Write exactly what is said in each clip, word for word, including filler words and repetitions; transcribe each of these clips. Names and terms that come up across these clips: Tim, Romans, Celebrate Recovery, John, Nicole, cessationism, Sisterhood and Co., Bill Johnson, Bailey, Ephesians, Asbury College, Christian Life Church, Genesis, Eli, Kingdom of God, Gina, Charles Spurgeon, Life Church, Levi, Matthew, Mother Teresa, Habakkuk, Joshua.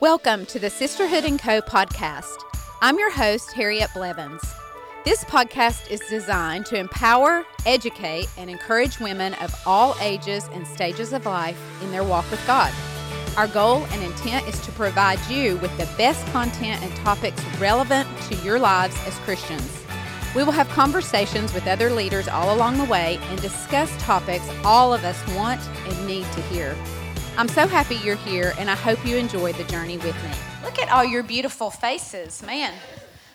Welcome to the Sisterhood and Co. podcast. I'm your host, Harriet Blevins. This podcast is designed to empower, educate, and encourage women of all ages and stages of life in their walk with God. Our goal and intent is to provide you with the best content and topics relevant to your lives as Christians. We will have conversations with other leaders all along the way and discuss topics all of us want and need to hear. I'm so happy you're here, and I hope you enjoyed the journey with me. Look at all your beautiful faces. Man,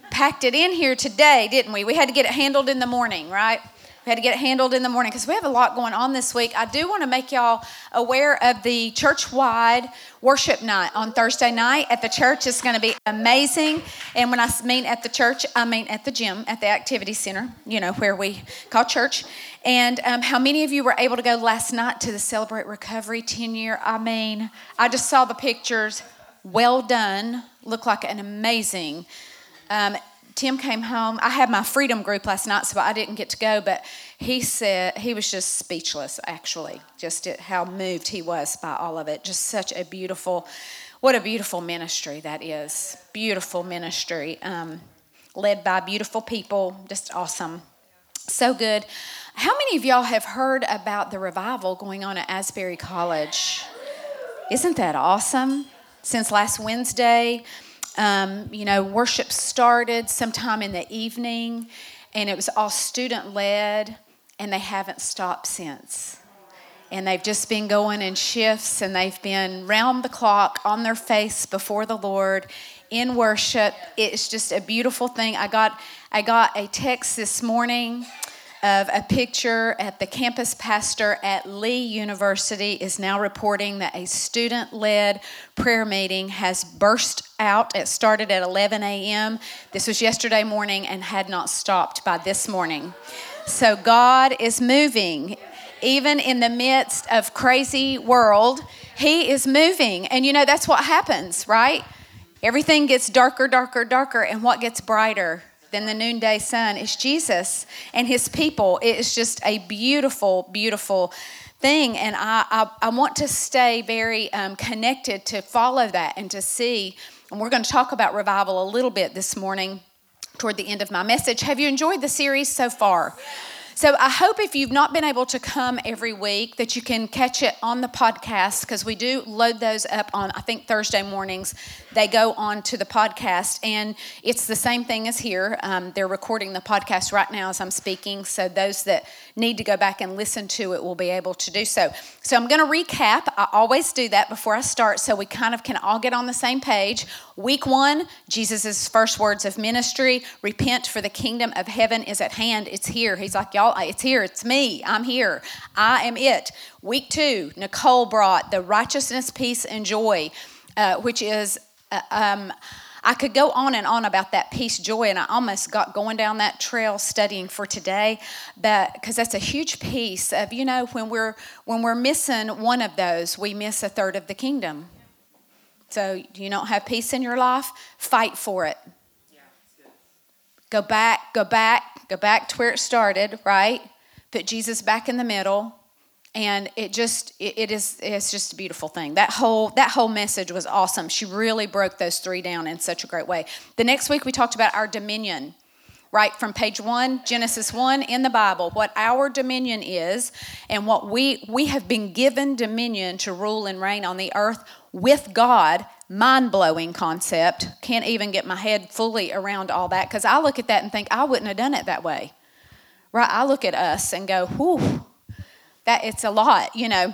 packed it in here today, didn't we? We had to get it handled in the morning, right? We had to get it handled in the morning because we have a lot going on this week. I do want to make y'all aware of the church-wide worship night on Thursday night at the church. It's going to be amazing. And when I mean at the church, I mean at the gym, at the activity center, you know, where we call church. And um, how many of you were able to go last night to the Celebrate Recovery ten-year? I mean, I just saw the pictures. Well done. Looked like an amazing um Tim came home. I had my freedom group last night, so I didn't get to go, but he said he was just speechless, actually, just at how moved he was by all of it. Just such a beautiful, what a beautiful ministry that is. Beautiful ministry, um, led by beautiful people, just awesome. So good. How many of y'all have heard about the revival going on at Asbury College? Isn't that awesome? Since last Wednesday, Um, you know, worship started sometime in the evening, and it was all student-led, and they haven't stopped since. And they've just been going in shifts, and they've been round the clock, on their face before the Lord, in worship. It's just a beautiful thing. I got, I got a text this morning of a picture at the campus pastor at Lee University is now reporting that a student-led prayer meeting has burst out. It started at eleven a.m. This was yesterday morning and had not stopped by this morning. So God is moving. Even in the midst of crazy world, He is moving. And you know, that's what happens, right? Everything gets darker, darker, darker, and what gets brighter than the noonday sun is Jesus and His people. It is just a beautiful, beautiful thing. And I I, I want to stay very um, connected to follow that and to see. And we're going to talk about revival a little bit this morning toward the end of my message. Have you enjoyed the series so far? So I hope if you've not been able to come every week that you can catch it on the podcast, because we do load those up on, I think, Thursday mornings. They go on to the podcast, and it's the same thing as here. Um, they're recording the podcast right now as I'm speaking, so those that need to go back and listen to it will be able to do so. So I'm going to recap. I always do that before I start, so we kind of can all get on the same page. Week one, Jesus' first words of ministry, repent for the kingdom of heaven is at hand. It's here. He's like, y'all, it's here. It's me. I'm here. I am it. Week two, Nicole brought the righteousness, peace, and joy, uh, which is, uh, um, I could go on and on about that peace, joy, and I almost got going down that trail studying for today, but because that's a huge piece of, you know, when we're when we're missing one of those, we miss a third of the kingdom. So you don't have peace in your life, fight for it. Yeah, go back, go back, go back to where it started, right? Put Jesus back in the middle, and it just, it, it is, it's just a beautiful thing. That whole, that whole message was awesome. She really broke those three down in such a great way. The next week we talked about our dominion, right? From page one, Genesis one in the Bible, what our dominion is and what we, we have been given dominion to rule and reign on the earth with God. Mind-blowing concept. Can't even get my head fully around all that, because I look at that and think, I wouldn't have done it that way. Right? I look at us and go, whew, that it's a lot, you know.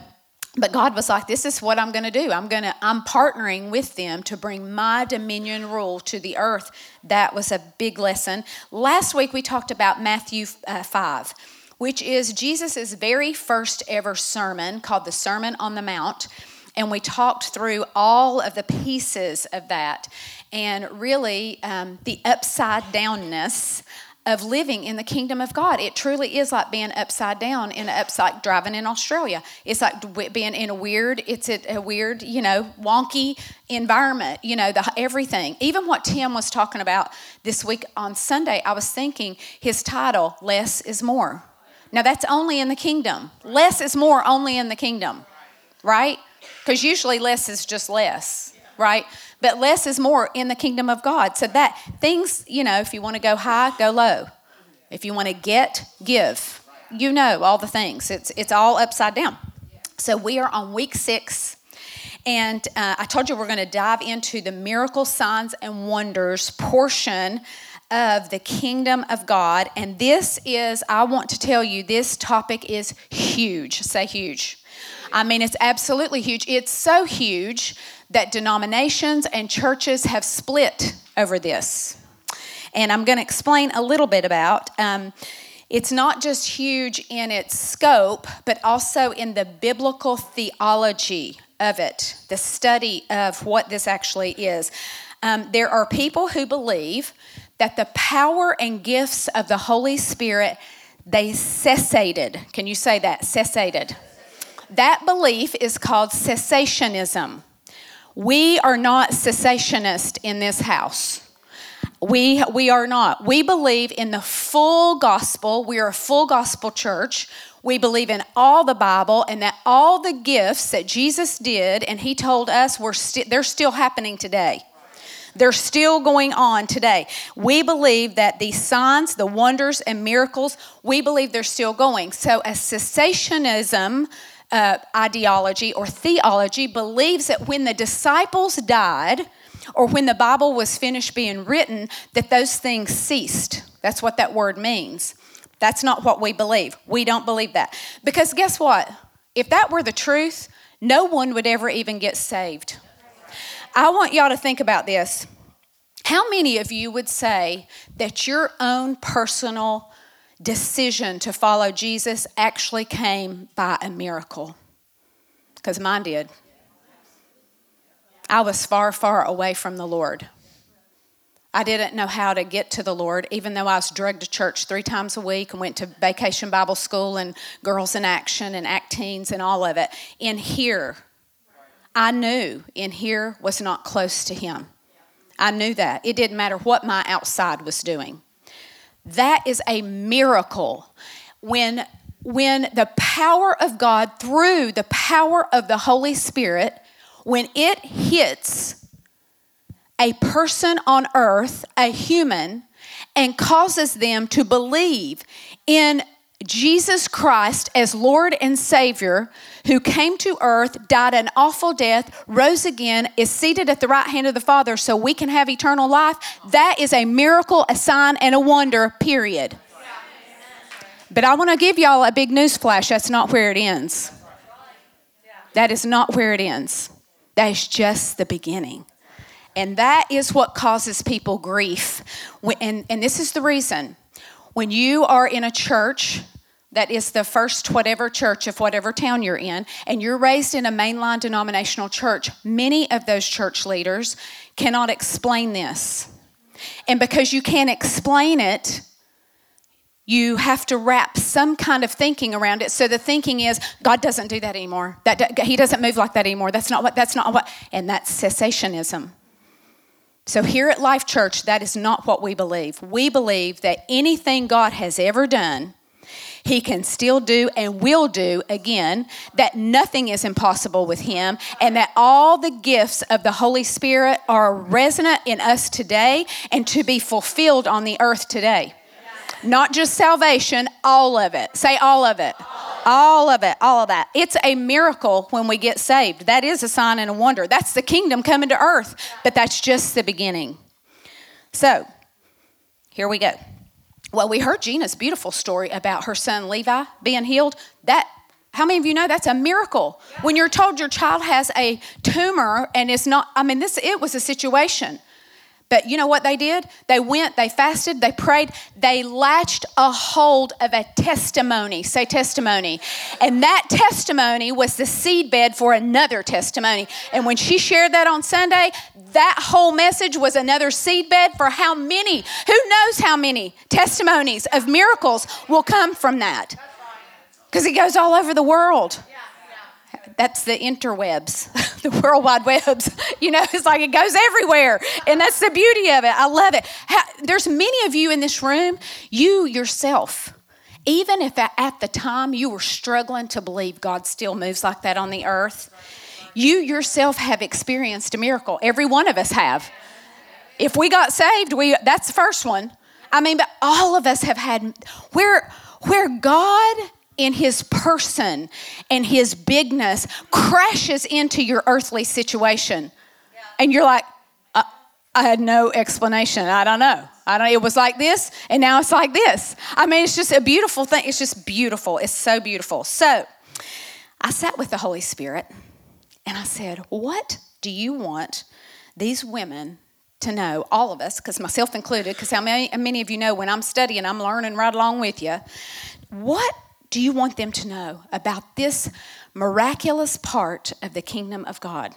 But God was like, this is what I'm going to do. I'm going to, I'm partnering with them to bring my dominion rule to the earth. That was a big lesson. Last week we talked about Matthew uh, five, which is Jesus' very first ever sermon called the Sermon on the Mount. And we talked through all of the pieces of that and really um, the upside-downness of living in the kingdom of God. It truly is like being upside down in an upside, driving in Australia. It's like being in a weird, it's a weird, you know, wonky environment, you know, the everything. Even what Tim was talking about this week on Sunday, I was thinking his title, Less is More. Now, that's only in the kingdom. Less is more only in the kingdom, right? Because usually less is just less. right? But less is more in the kingdom of God. So that things, you know, if you want to go high, go low. If you want to get, give. You know all the things. It's it's all upside down. So we are on week six. And uh, I told you we're going to dive into the miracle signs and wonders portion of the kingdom of God. And this is, I want to tell you, this topic is huge. Say huge. I mean, it's absolutely huge. It's so huge that denominations and churches have split over this. And I'm going to explain a little bit about um it's not just huge in its scope, but also in the biblical theology of it, the study of what this actually is. Um, there are people who believe that the power and gifts of the Holy Spirit, they cessated. Can you say that? Cessated. That belief is called cessationism. We are not cessationists in this house. We we are not. We believe in the full gospel. We are a full gospel church. We believe in all the Bible and that all the gifts that Jesus did and he told us, were st- they're still happening today. They're still going on today. We believe that the signs, the wonders, and miracles, we believe they're still going. So a cessationism uh, ideology or theology believes that when the disciples died, or when the Bible was finished being written, that those things ceased. That's what that word means. That's not what we believe. We don't believe that. Because guess what? If that were the truth, no one would ever even get saved. I want y'all to think about this. How many of you would say that your own personal decision to follow Jesus actually came by a miracle? Because mine did. I was far, far away from the Lord. I didn't know how to get to the Lord, even though I was drugged to church three times a week and went to vacation Bible school and Girls in Action and Act Teens and all of it. In here, I knew in here was not close to him. I knew that. It didn't matter what my outside was doing. That is a miracle. When, when the power of God, through the power of the Holy Spirit, when it hits a person on earth, a human, and causes them to believe in Jesus Christ as Lord and Savior, who came to earth, died an awful death, rose again, is seated at the right hand of the Father so we can have eternal life, that is a miracle, a sign, and a wonder, period. But I want to give y'all a big news flash. That's not where it ends. That is not where it ends. That is just the beginning. And that is what causes people grief. When, and, and this is the reason. When you are in a church that is the first whatever church of whatever town you're in, and you're raised in a mainline denominational church, many of those church leaders cannot explain this. And because you can't explain it, you have to wrap some kind of thinking around it. So the thinking is, God doesn't do that anymore. That He doesn't move like that anymore. That's not what, that's not what, and that's cessationism. So here at Life Church, that is not what we believe. We believe that anything God has ever done, He can still do and will do again, that nothing is impossible with Him, and that all the gifts of the Holy Spirit are resonant in us today and to be fulfilled on the earth today. Not just salvation, all of it. Say all of it. All of it. All of that. It's a miracle when we get saved. That is a sign and a wonder. That's the kingdom coming to earth, but that's just the beginning. So, here we go. Well, we heard Gina's beautiful story about her son Levi being healed. That, how many of you know that's a miracle? When you're told your child has a tumor and it's not, I mean, this it was a situation. But you know what they did? They went, they fasted, they prayed, they latched a hold of a testimony. Say testimony. And that testimony was the seedbed for another testimony. And when she shared that on Sunday, that whole message was another seedbed for how many, who knows how many testimonies of miracles will come from that. Because it goes all over the world. That's the interwebs, the world wide webs. You know, it's like it goes everywhere. And that's the beauty of it. I love it. How, there's many of you in this room, you yourself, even if at the time you were struggling to believe God still moves like that on the earth, you yourself have experienced a miracle. Every one of us have. If we got saved, we that's the first one. I mean, but all of us have had, where, where God in his person and his bigness crashes into your earthly situation. Yeah. And you're like, I, I had no explanation. I don't know. I don't, it was like this and now it's like this. I mean, it's just a beautiful thing. It's just beautiful. It's so beautiful. So I sat with the Holy Spirit and I said, what do you want these women to know, all of us, because myself included, because how many, many of you know when I'm studying, I'm learning right along with you. What do you want them to know about this miraculous part of the kingdom of God?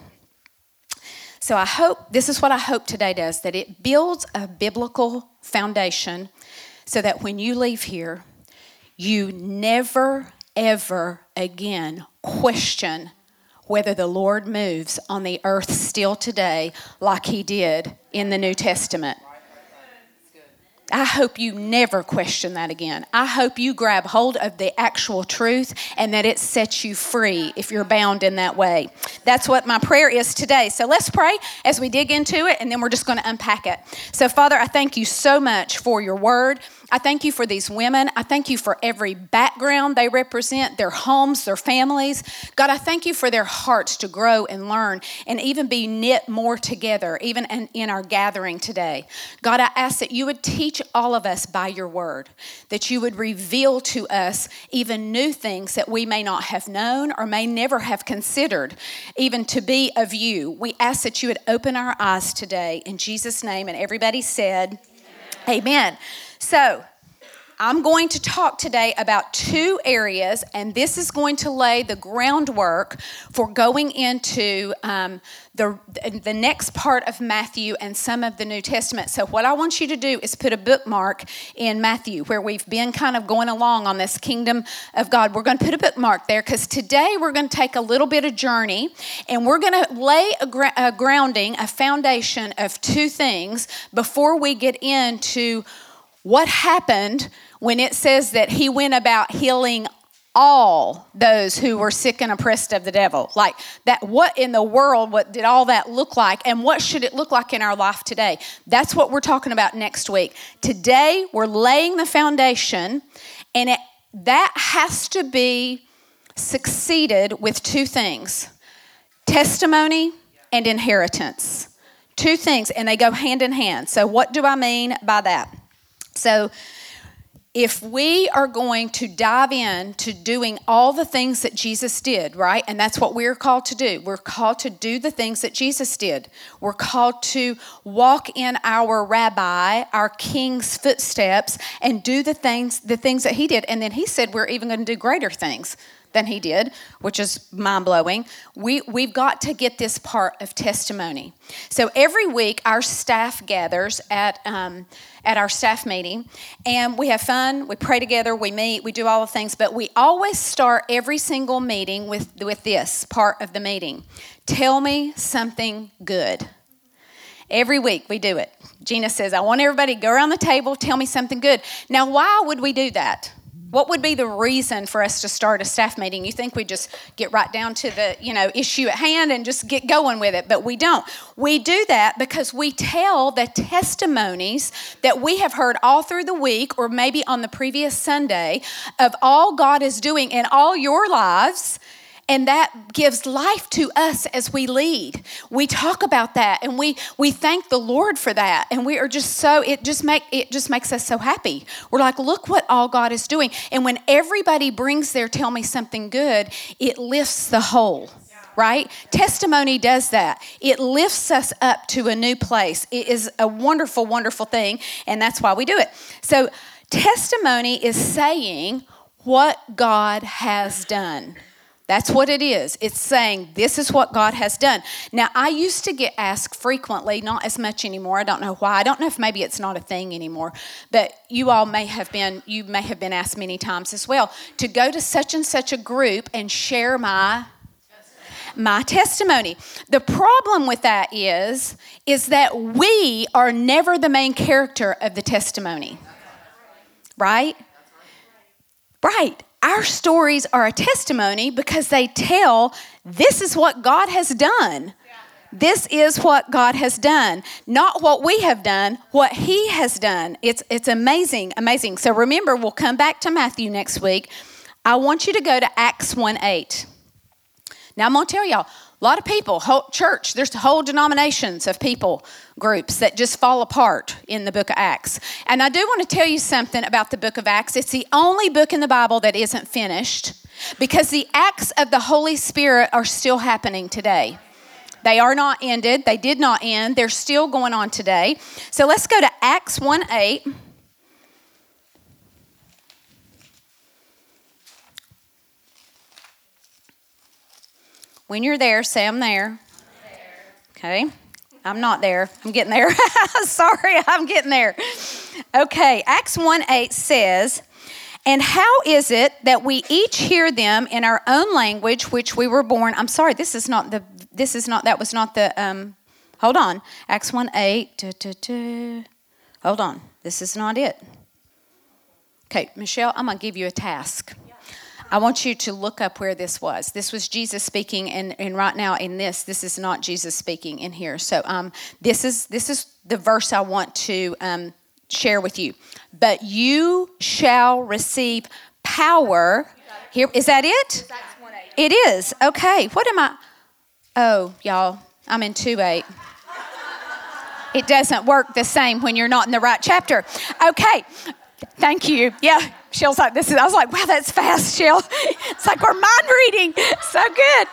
So I hope, this is what I hope today does, that it builds a biblical foundation so that when you leave here, you never, ever again question whether the Lord moves on the earth still today like he did in the New Testament. I hope you never question that again. I hope you grab hold of the actual truth and that it sets you free if you're bound in that way. That's what my prayer is today. So let's pray as we dig into it, and then we're just going to unpack it. So, Father, I thank you so much for your word. I thank you for these women. I thank you for every background they represent, their homes, their families. God, I thank you for their hearts to grow and learn and even be knit more together, even in, in our gathering today. God, I ask that you would teach all of us by your word, that you would reveal to us even new things that we may not have known or may never have considered, even to be of you. We ask that you would open our eyes today in Jesus' name. And everybody said, amen. Amen. So I'm going to talk today about two areas, and this is going to lay the groundwork for going into um, the, the next part of Matthew and some of the New Testament. So what I want you to do is put a bookmark in Matthew, where we've been kind of going along on this kingdom of God. We're going to put a bookmark there because today we're going to take a little bit of journey, and we're going to lay a, gr- a grounding, a foundation of two things before we get into what happened when it says that he went about healing all those who were sick and oppressed of the devil? Like that, what in the world, what did all that look like? And what should it look like in our life today? That's what we're talking about next week. Today, we're laying the foundation, and it, that has to be succeeded with two things: testimony and inheritance. Two things, and they go hand in hand. So what do I mean by that? So if we are going to dive in to doing all the things that Jesus did, right? And that's what we're called to do. We're called to do the things that Jesus did. We're called to walk in our rabbi, our king's footsteps, and do the things, the things that he did. And then he said we're even going to do greater things than he did, which is mind-blowing. We, we've got to get this part of testimony. So every week our staff gathers at um, at our staff meeting, and we have fun, we pray together, we meet, we do all the things, but we always start every single meeting with, with this part of the meeting: tell me something good. Every week we do it. Gina says, I want everybody to go around the table, tell me something good. Now, why would we do that? What would be the reason for us to start a staff meeting? You think we just get right down to the, you know, issue at hand and just get going with it, but we don't. We do that because we tell the testimonies that we have heard all through the week or maybe on the previous Sunday of all God is doing in all your lives. And that gives life to us as we lead. We talk about that, and we we thank the Lord for that. And we are just so, it just make it just makes us so happy. We're like, look what all God is doing. And when everybody brings their tell me something good, it lifts the whole. Right? Testimony does that. It lifts us up to a new place. It is a wonderful, wonderful thing, and that's why we do it. So testimony is saying what God has done. That's what it is. It's saying, this is what God has done. Now, I used to get asked frequently, not as much anymore. I don't know why. I don't know if maybe it's not a thing anymore, but you all may have been, you may have been asked many times as well to go to such and such a group and share my, my testimony. The problem with that is, is that we are never the main character of the testimony, right? Right. our stories are a testimony because they tell this is what God has done. This is what God has done, not what we have done, what he has done. It's it's amazing, amazing. So remember, we'll come back to Matthew next week. I want you to go to Acts one eight. Now, I'm going to tell y'all, a lot of people, whole church, there's whole denominations of people, groups that just fall apart in the book of Acts. And I do want to tell you something about the book of Acts. It's the only book in the Bible that isn't finished because the acts of the Holy Spirit are still happening today. They are not ended. They did not end. They're still going on today. So let's go to Acts one eight. When you're there, say, I'm there. I'm there. Okay. I'm not there. I'm getting there. Sorry, I'm getting there. Okay. Acts one eight says, and how is it that we each hear them in our own language, which we were born? I'm sorry, this is not the, this is not, that was not the, um, hold on. Acts one eight. Duh, duh, duh. Hold on. This is not it. Okay, Michelle, I'm going to give you a task. I want you to look up where this was. This was Jesus speaking, and, and right now in this, this is not Jesus speaking in here. So um, this is this is the verse I want to um, share with you. But you shall receive power. Here, is that it? It is. Okay. What am I? Oh, y'all, I'm in two eight. It doesn't work the same when you're not in the right chapter. Okay. Thank you. Yeah. Shell's like, this is, I was like, wow, that's fast, Shell. It's like we're mind reading. So good.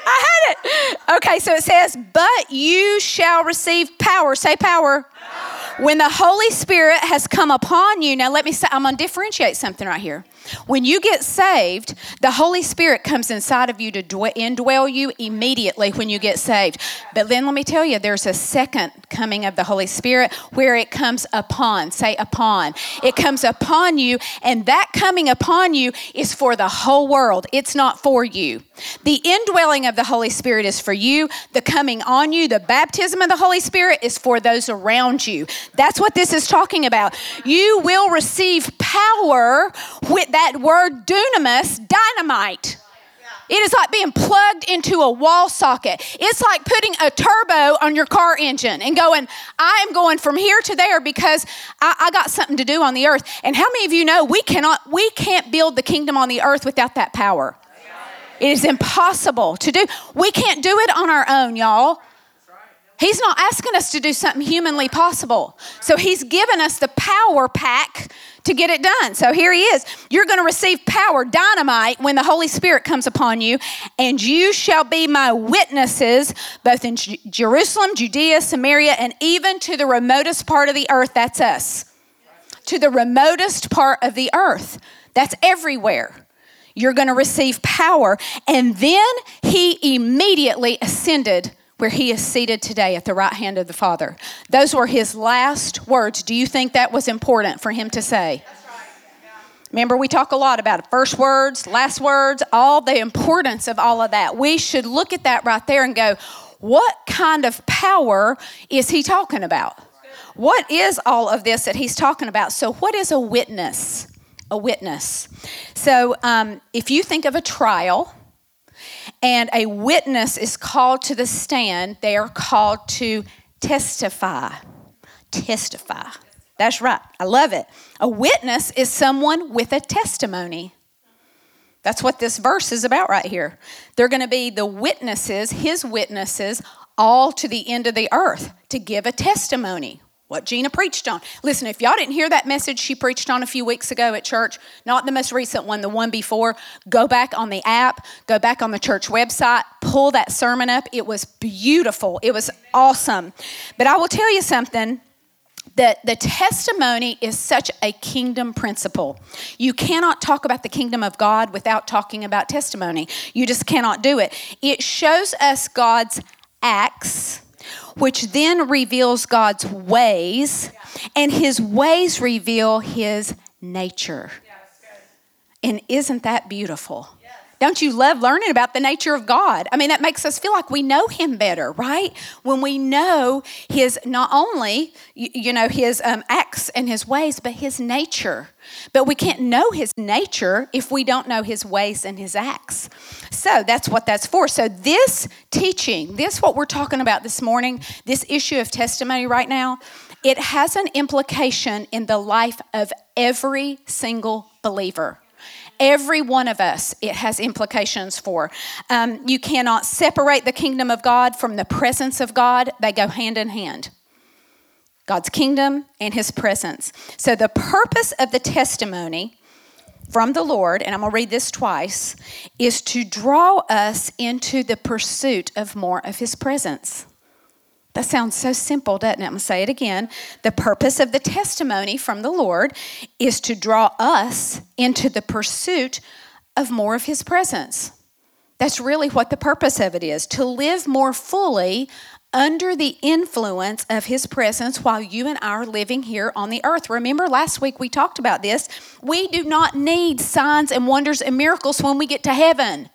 I had it. Okay, so it says, but you shall receive power. Say power. Power. When the Holy Spirit has come upon you. Now let me say, I'm going to differentiate something right here. When you get saved, the Holy Spirit comes inside of you to indwell you immediately when you get saved. But then let me tell you, there's a second coming of the Holy Spirit where it comes upon. Say upon. It comes upon you, and that coming upon you is for the whole world. It's not for you. The indwelling of the Holy Spirit is for you. The coming on you, the baptism of the Holy Spirit is for those around you. That's what this is talking about. You will receive power with that word dunamis, dynamite. It is like being plugged into a wall socket. It's like putting a turbo on your car engine and going, I am going from here to there because I, I got something to do on the earth. And how many of you know we cannot, we can't build the kingdom on the earth without that power? It is impossible to do. We can't do it on our own, y'all. He's not asking us to do something humanly possible. So he's given us the power pack to get it done. So here he is. You're going to receive power, dynamite, when the Holy Spirit comes upon you, and you shall be my witnesses, both in J- Jerusalem, Judea, Samaria, and even to the remotest part of the earth. That's us. To the remotest part of the earth. That's everywhere. You're going to receive power. And then he immediately ascended where he is seated today at the right hand of the Father. Those were his last words. Do you think that was important for him to say? That's right. Yeah. Remember, we talk a lot about it. First words, last words, all the importance of all of that. We should look at that right there and go, what kind of power is he talking about? What is all of this that he's talking about? So what is a witness? A witness. So um, if you think of a trial, and a witness is called to the stand. They are called to testify. Testify. That's right. I love it. A witness is someone with a testimony. That's what this verse is about right here. They're going to be the witnesses, his witnesses, all to the end of the earth to give a testimony. What Gina preached on. Listen, if y'all didn't hear that message she preached on a few weeks ago at church, not the most recent one, the one before, go back on the app, go back on the church website, pull that sermon up. It was beautiful. It was awesome. But I will tell you something, that the testimony is such a kingdom principle. You cannot talk about the kingdom of God without talking about testimony. You just cannot do it. It shows us God's acts, which then reveals God's ways, and his ways reveal his nature. And isn't that beautiful? Yes. Don't you love learning about the nature of God? I mean, that makes us feel like we know him better, right? When we know his, not only, you, you know, his um, acts and his ways, but his nature. But we can't know his nature if we don't know his ways and his acts. So that's what that's for. So this teaching, this what we're talking about this morning, this issue of testimony right now, it has an implication in the life of every single believer. Every one of us, it has implications for. Um, you cannot separate the kingdom of God from the presence of God. They go hand in hand. God's kingdom and his presence. So the purpose of the testimony from the Lord, and I'm going to read this twice, is to draw us into the pursuit of more of his presence. That sounds so simple, doesn't it? I'm going to say it again. The purpose of the testimony from the Lord is to draw us into the pursuit of more of his presence. That's really what the purpose of it is, to live more fully under the influence of his presence while you and I are living here on the earth. Remember last week we talked about this. We do not need signs and wonders and miracles when we get to heaven.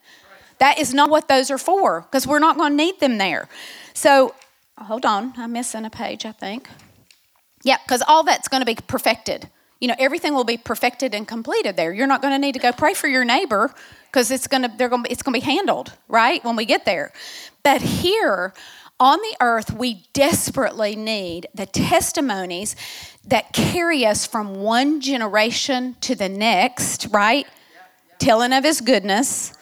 That is not what those are for, because we're not going to need them there. So, hold on, I'm missing a page, I think. Yeah, because all that's going to be perfected. You know, everything will be perfected and completed there. You're not going to need to go pray for your neighbor because it's going to they're going it's going to be handled, right, when we get there. But here on the earth, we desperately need the testimonies that carry us from one generation to the next, right? Yeah, yeah. Telling of his goodness,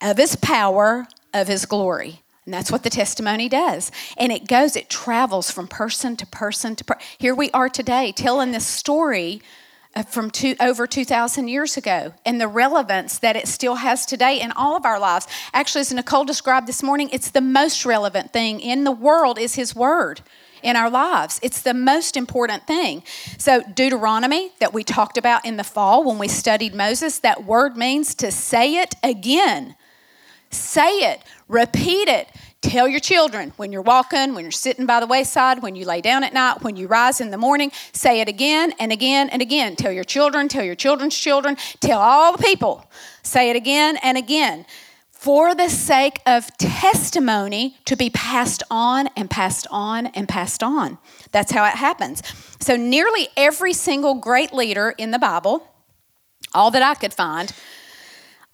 of his power, of his glory. And that's what the testimony does. And it goes, it travels from person to person to person. Here we are today telling this story from two, over two thousand years ago and the relevance that it still has today in all of our lives. Actually, as Nicole described this morning, it's the most relevant thing in the world is his word in our lives. It's the most important thing. So Deuteronomy that we talked about in the fall when we studied Moses, that word means to say it again. Say it, repeat it, tell your children when you're walking, when you're sitting by the wayside, when you lay down at night, when you rise in the morning, say it again and again and again. Tell your children, tell your children's children, tell all the people. Say it again and again for the sake of testimony to be passed on and passed on and passed on. That's how it happens. So nearly every single great leader in the Bible, all that I could find,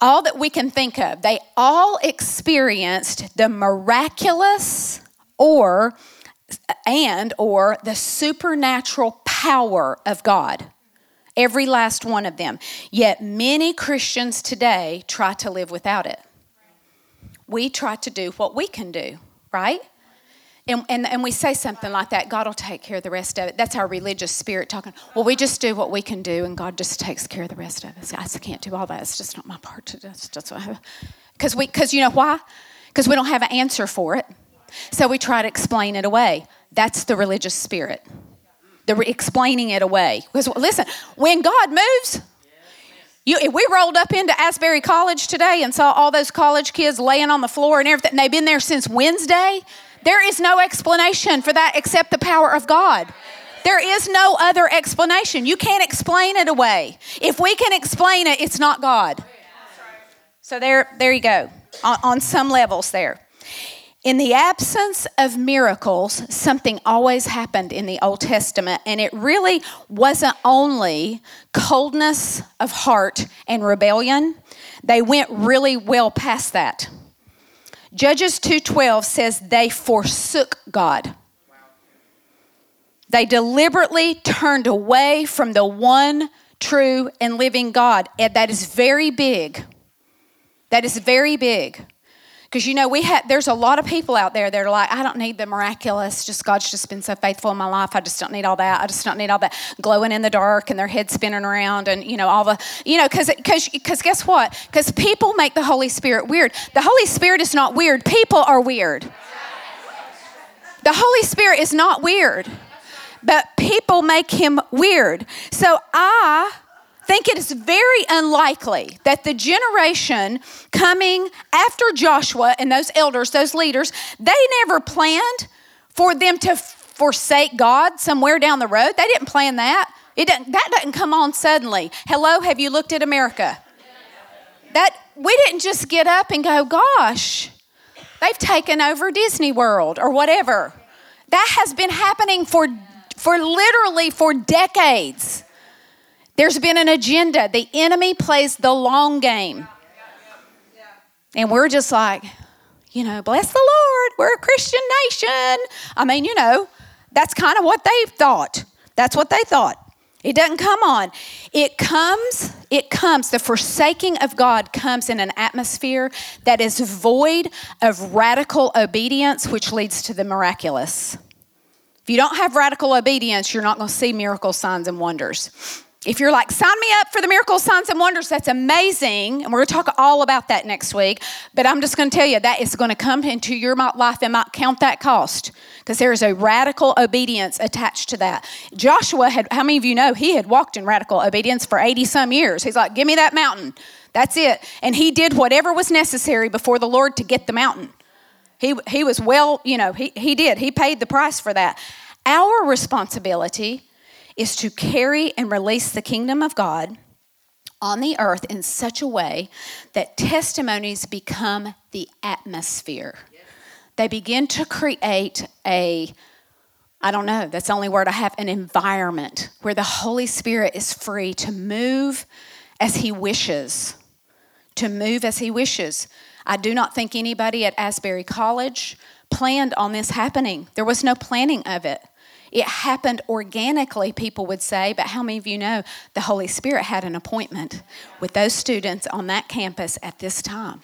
all that we can think of, they all experienced the miraculous or and or the supernatural power of God. Every last one of them. Yet many Christians today try to live without it. We try to do what we can do, right? And, and, and we say something like that, God will take care of the rest of it. That's our religious spirit talking. Well, we just do what we can do, and God just takes care of the rest of us. I just can't do all that. It's just not my part to do. Because we, because you know why? Because we don't have an answer for it. So we try to explain it away. That's the religious spirit, the re- explaining it away. Because listen, when God moves... You, if we rolled up into Asbury College today and saw all those college kids laying on the floor and everything, and they've been there since Wednesday, there is no explanation for that except the power of God. There is no other explanation. You can't explain it away. If we can explain it, it's not God. So there, there you go, on, on some levels there. In the absence of miracles, something always happened in the Old Testament, and it really wasn't only coldness of heart and rebellion. They went really well past that. Judges two twelve says they forsook God. They deliberately turned away from the one true and living God, and that is very big. That is very big. Because, you know, we had, there's a lot of people out there that are like, I don't need the miraculous. Just God's just been so faithful in my life. I just don't need all that. I just don't need all that glowing in the dark and their head spinning around and, you know, all the, you know, because because because guess what? Because people make the Holy Spirit weird. The Holy Spirit is not weird. People are weird. The Holy Spirit is not weird, but people make him weird. So I... I think it is very unlikely that the generation coming after Joshua and those elders, those leaders, they never planned for them to forsake God somewhere down the road. They didn't plan that. It doesn't, that doesn't come on suddenly. Hello, have you looked at America? That we didn't just get up and go, gosh, they've taken over Disney World or whatever. That has been happening for, for literally for decades. There's been an agenda. The enemy plays the long game. And we're just like, you know, bless the Lord, we're a Christian nation. I mean, you know, that's kind of what they thought. That's what they thought. It doesn't come on. It comes, it comes, the forsaking of God comes in an atmosphere that is void of radical obedience, which leads to the miraculous. If you don't have radical obedience, you're not going to see miracle signs and wonders. If you're like, sign me up for the miracle signs and wonders, that's amazing. And we're going to talk all about that next week. But I'm just going to tell you, that is going to come into your life and might count that cost, because there is a radical obedience attached to that. Joshua had, how many of you know, he had walked in radical obedience for eighty some years. He's like, give me that mountain. That's it. And he did whatever was necessary before the Lord to get the mountain. He he was well, you know, he, he did. He paid the price for that. Our responsibility is to carry and release the kingdom of God on the earth in such a way that testimonies become the atmosphere. Yes. They begin to create a, I don't know, that's the only word I have, an environment where the Holy Spirit is free to move as he wishes, to move as he wishes. I do not think anybody at Asbury College planned on this happening. There was no planning of it. It happened organically, people would say, but how many of you know the Holy Spirit had an appointment with those students on that campus at this time?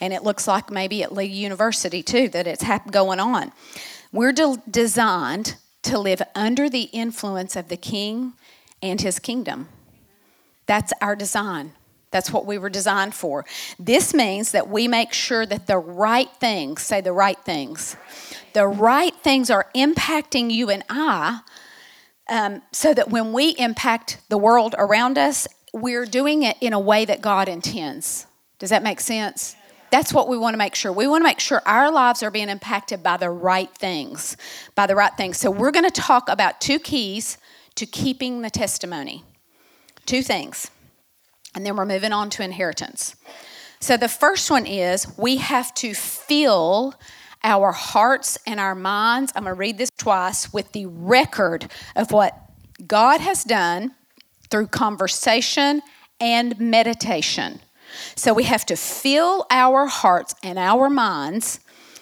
And it looks like maybe at Lee University too, that it's going on. We're de- designed to live under the influence of the King and his kingdom. That's our design. That's what we were designed for. This means that we make sure that the right things, say the right things, the right things are impacting you and I, um, so that when we impact the world around us, we're doing it in a way that God intends. Does that make sense? That's what we want to make sure. We want to make sure our lives are being impacted by the right things, by the right things. So we're going to talk about two keys to keeping the testimony, two things. And then we're moving on to inheritance. So the first one is we have to fill our hearts and our minds, I'm going to read this twice, with the record of what God has done through conversation and meditation. So we have to fill our hearts and our minds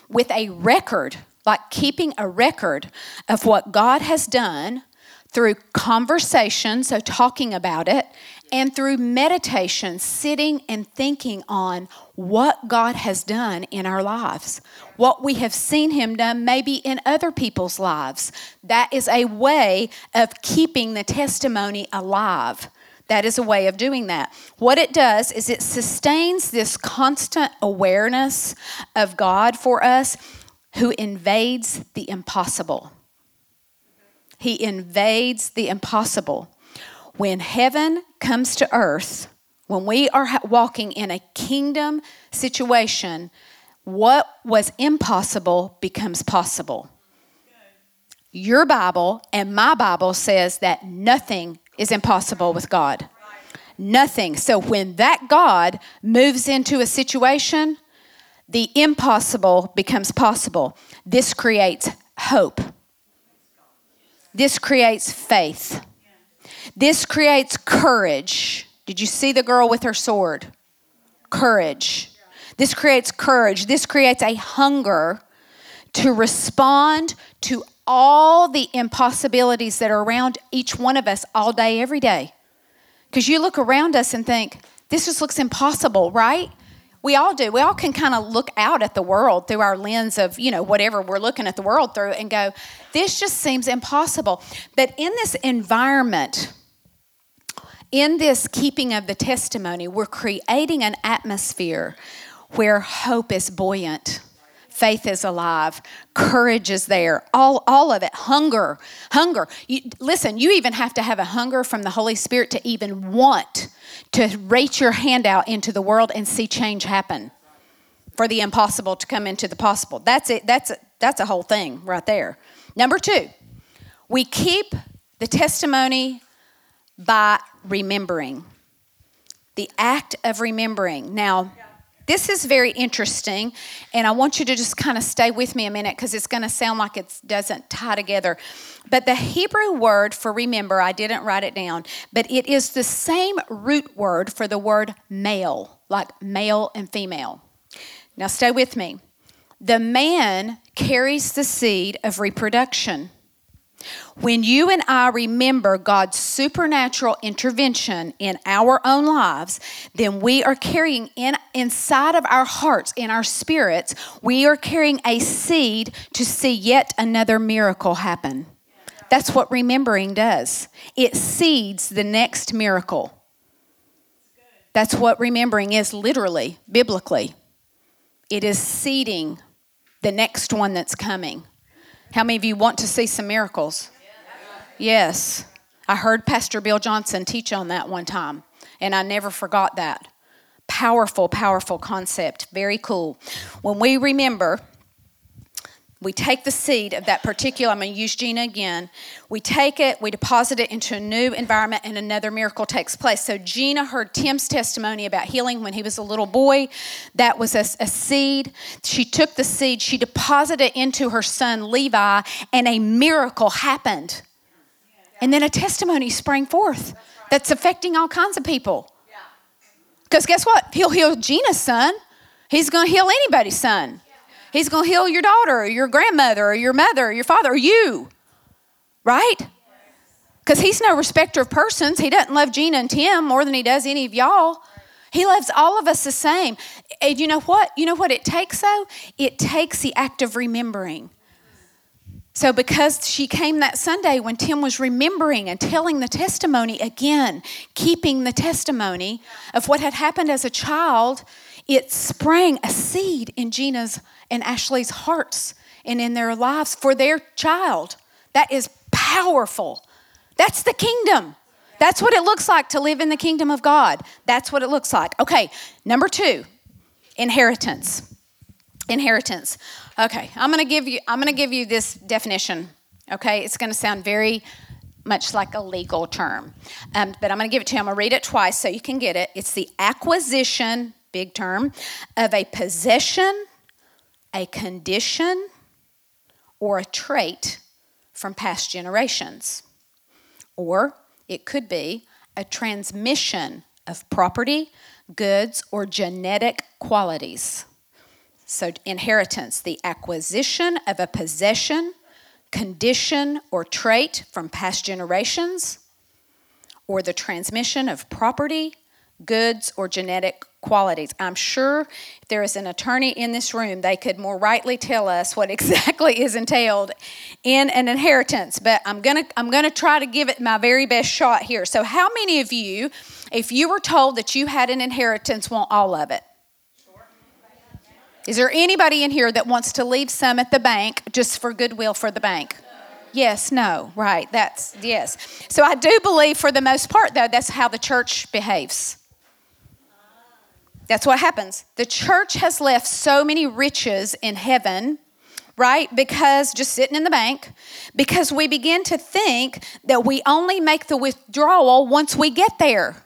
with a record, like keeping a record of what God has done through conversation, so talking about it, and through meditation, sitting and thinking on what God has done in our lives, what we have seen him done maybe in other people's lives. That is a way of keeping the testimony alive. That is a way of doing that. What it does is it sustains this constant awareness of God for us, who invades the impossible. He invades the impossible. When heaven comes to earth, when we are walking in a kingdom situation, what was impossible becomes possible. Your Bible and my Bible says that nothing is impossible with God. Nothing. So when that God moves into a situation, the impossible becomes possible. This creates hope. This creates faith. This creates courage. Did you see the girl with her sword? Courage. This creates courage. This creates a hunger to respond to all the impossibilities that are around each one of us all day, every day. Because you look around us and think, this just looks impossible, right? We all do. We all can kind of look out at the world through our lens of, you know, whatever we're looking at the world through and go, this just seems impossible. But in this environment, in this keeping of the testimony, we're creating an atmosphere where hope is buoyant, faith is alive, courage is there, all, all of it, hunger, hunger. You, listen, you even have to have a hunger from the Holy Spirit to even want to reach your hand out into the world and see change happen, for the impossible to come into the possible. That's it. That's a, that's a whole thing right there. Number two, we keep the testimony by remembering. the act of remembering. Now, this is very interesting, and I want you to just kind of stay with me a minute because it's going to sound like it doesn't tie together. But the Hebrew word for remember, I didn't write it down, but it is the same root word for the word male, like male and female. Now, stay with me. The man carries the seed of reproduction. When you and I remember God's supernatural intervention in our own lives, then we are carrying in, inside of our hearts, in our spirits, we are carrying a seed to see yet another miracle happen. That's what remembering does. It seeds the next miracle. That's what remembering is literally, biblically. It is seeding the next one that's coming. How many of you want to see some miracles? Yes. I heard Pastor Bill Johnson teach on that one time, and I never forgot that. Powerful, powerful concept. Very cool. When we remember, we take the seed of that particular, I'm going to use Gina again. We take it, we deposit it into a new environment, and another miracle takes place. So Gina heard Tim's testimony about healing when he was a little boy. That was a, a seed. She took the seed, she deposited it into her son Levi, and a miracle happened. And then a testimony sprang forth that's affecting all kinds of people. Because guess what? He'll heal Gina's son. He's going to heal anybody's son. He's going to heal your daughter or your grandmother or your mother or your father or you, right? Because he's no respecter of persons. He doesn't love Gina and Tim more than he does any of y'all. He loves all of us the same. And you know what? You know what it takes, though? It takes the act of remembering. So because she came that Sunday when Tim was remembering and telling the testimony again, keeping the testimony of what had happened as a child, it sprang a seed in Gina's and Ashley's hearts and in their lives for their child. That is powerful. That's the kingdom. That's what it looks like to live in the kingdom of God. That's what it looks like. Okay, number two, inheritance. Inheritance. Okay, I'm going to give you I'm going to give you this definition. Okay, it's going to sound very much like a legal term, um, but I'm going to give it to you. I'm going to read it twice so you can get it. It's the acquisition, big term, of a possession, a condition, or a trait from past generations. Or it could be a transmission of property, goods, or genetic qualities. So inheritance, the acquisition of a possession, condition, or trait from past generations, or the transmission of property, goods, or genetic qualities. I'm sure if there is an attorney in this room, they could more rightly tell us what exactly is entailed in an inheritance. But I'm gonna I'm gonna try to give it my very best shot here. So how many of you, if you were told that you had an inheritance, want all of it? Is there anybody in here that wants to leave some at the bank just for goodwill for the bank? Yes, no, right, that's, yes. So I do believe for the most part, though, that's how the church behaves. That's what happens. The church has left so many riches in heaven, right? Because just sitting in the bank, because we begin to think that we only make the withdrawal once we get there,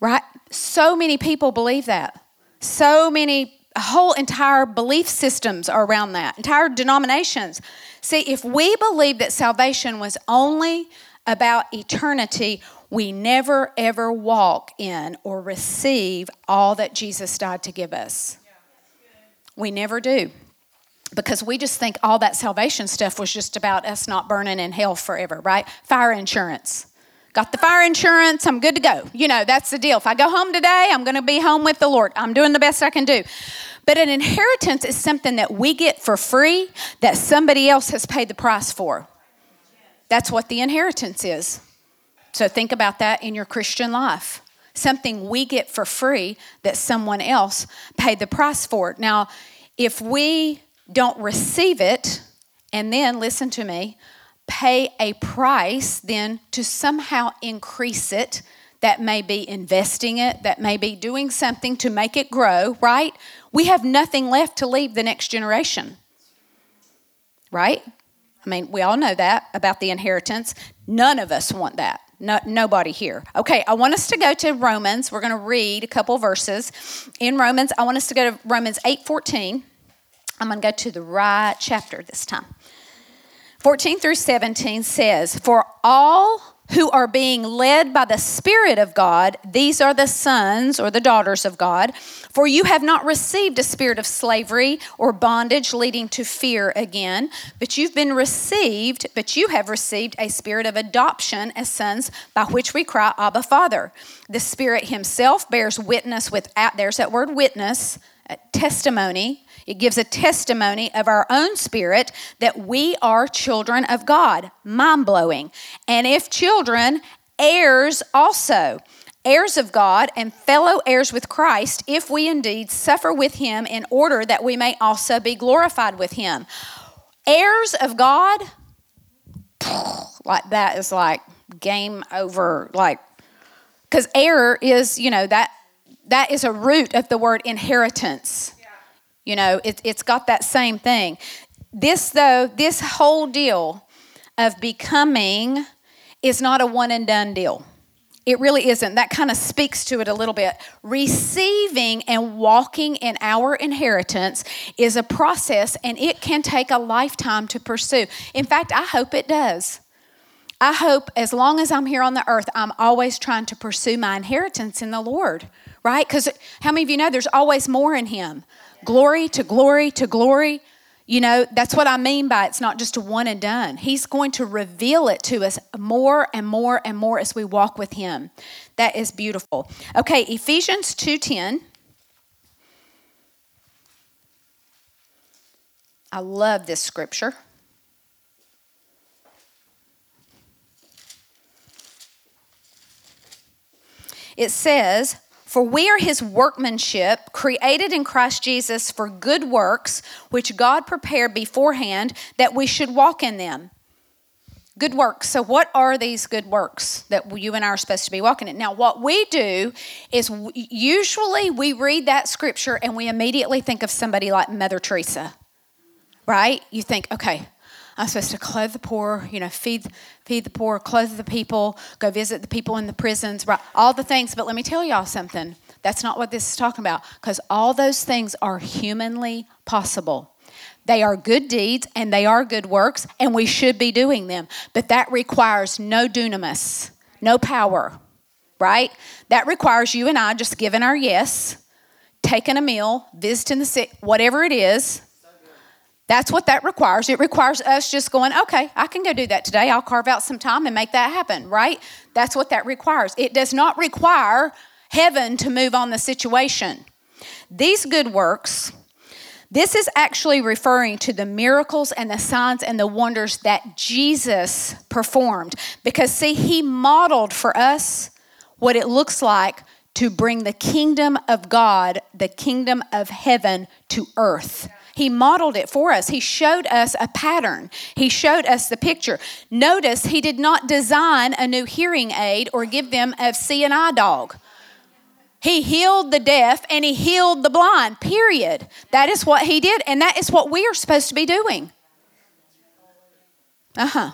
right? So many people believe that. So many, whole entire belief systems are around that, entire denominations. See, if we believe that salvation was only about eternity, we never, ever walk in or receive all that Jesus died to give us. We never do, because we just think all that salvation stuff was just about us not burning in hell forever, right? Fire insurance. Got the fire insurance, I'm good to go. You know, that's the deal. If I go home today, I'm going to be home with the Lord. I'm doing the best I can do. But an inheritance is something that we get for free that somebody else has paid the price for. That's what the inheritance is. So think about that in your Christian life. Something we get for free that someone else paid the price for. Now, if we don't receive it, and then, listen to me, pay a price then to somehow increase it, that may be investing it, that may be doing something to make it grow, right? We have nothing left to leave the next generation, right? I mean, we all know that about the inheritance. None of us want that. No, nobody here. Okay, I want us to go to Romans. We're going to read a couple verses in Romans. I want us to go to Romans eight fourteen. I'm going to go to the right chapter this time. fourteen through seventeen says, "For all who are being led by the Spirit of God, these are the sons or the daughters of God. For you have not received a spirit of slavery or bondage leading to fear again, but you've been received, but you have received a spirit of adoption as sons by which we cry, Abba, Father. The Spirit himself bears witness with," there's that word witness, testimony. It gives a testimony of our own spirit that we are children of God. Mind-blowing. "And if children, heirs also, heirs of God and fellow heirs with Christ, if we indeed suffer with him in order that we may also be glorified with him." Heirs of God, like that is like game over, like, because heir is, you know, that that is a root of the word inheritance. You know, it, it's got that same thing. This, though, this whole deal of becoming is not a one and done deal. It really isn't. That kind of speaks to it a little bit. Receiving and walking in our inheritance is a process, and it can take a lifetime to pursue. In fact, I hope it does. I hope as long as I'm here on the earth, I'm always trying to pursue my inheritance in the Lord, right? Because how many of you know there's always more in him? Glory to glory to glory. You know, that's what I mean by it's not just a one and done. He's going to reveal it to us more and more and more as we walk with him. That is beautiful. Okay, Ephesians two ten. I love this scripture. It says, "For we are his workmanship, created in Christ Jesus for good works, which God prepared beforehand that we should walk in them." Good works. So what are these good works that you and I are supposed to be walking in? Now, what we do is usually we read that scripture and we immediately think of somebody like Mother Teresa, right? You think, okay, I'm supposed to clothe the poor, you know, feed feed the poor, clothe the people, go visit the people in the prisons, right? All the things. But let me tell y'all something. That's not what this is talking about, because all those things are humanly possible. They are good deeds and they are good works, and we should be doing them. But that requires no dunamis, no power, right? That requires you and I just giving our yes, taking a meal, visiting the sick, whatever it is. That's what that requires. It requires us just going, okay, I can go do that today. I'll carve out some time and make that happen, right? That's what that requires. It does not require heaven to move on the situation. These good works, this is actually referring to the miracles and the signs and the wonders that Jesus performed. Because, see, he modeled for us what it looks like to bring the kingdom of God, the kingdom of heaven, to earth. He modeled it for us. He showed us a pattern. He showed us the picture. Notice he did not design a new hearing aid or give them a C and I dog. He healed the deaf and he healed the blind, period. That is what he did, and that is what we are supposed to be doing. Uh-huh.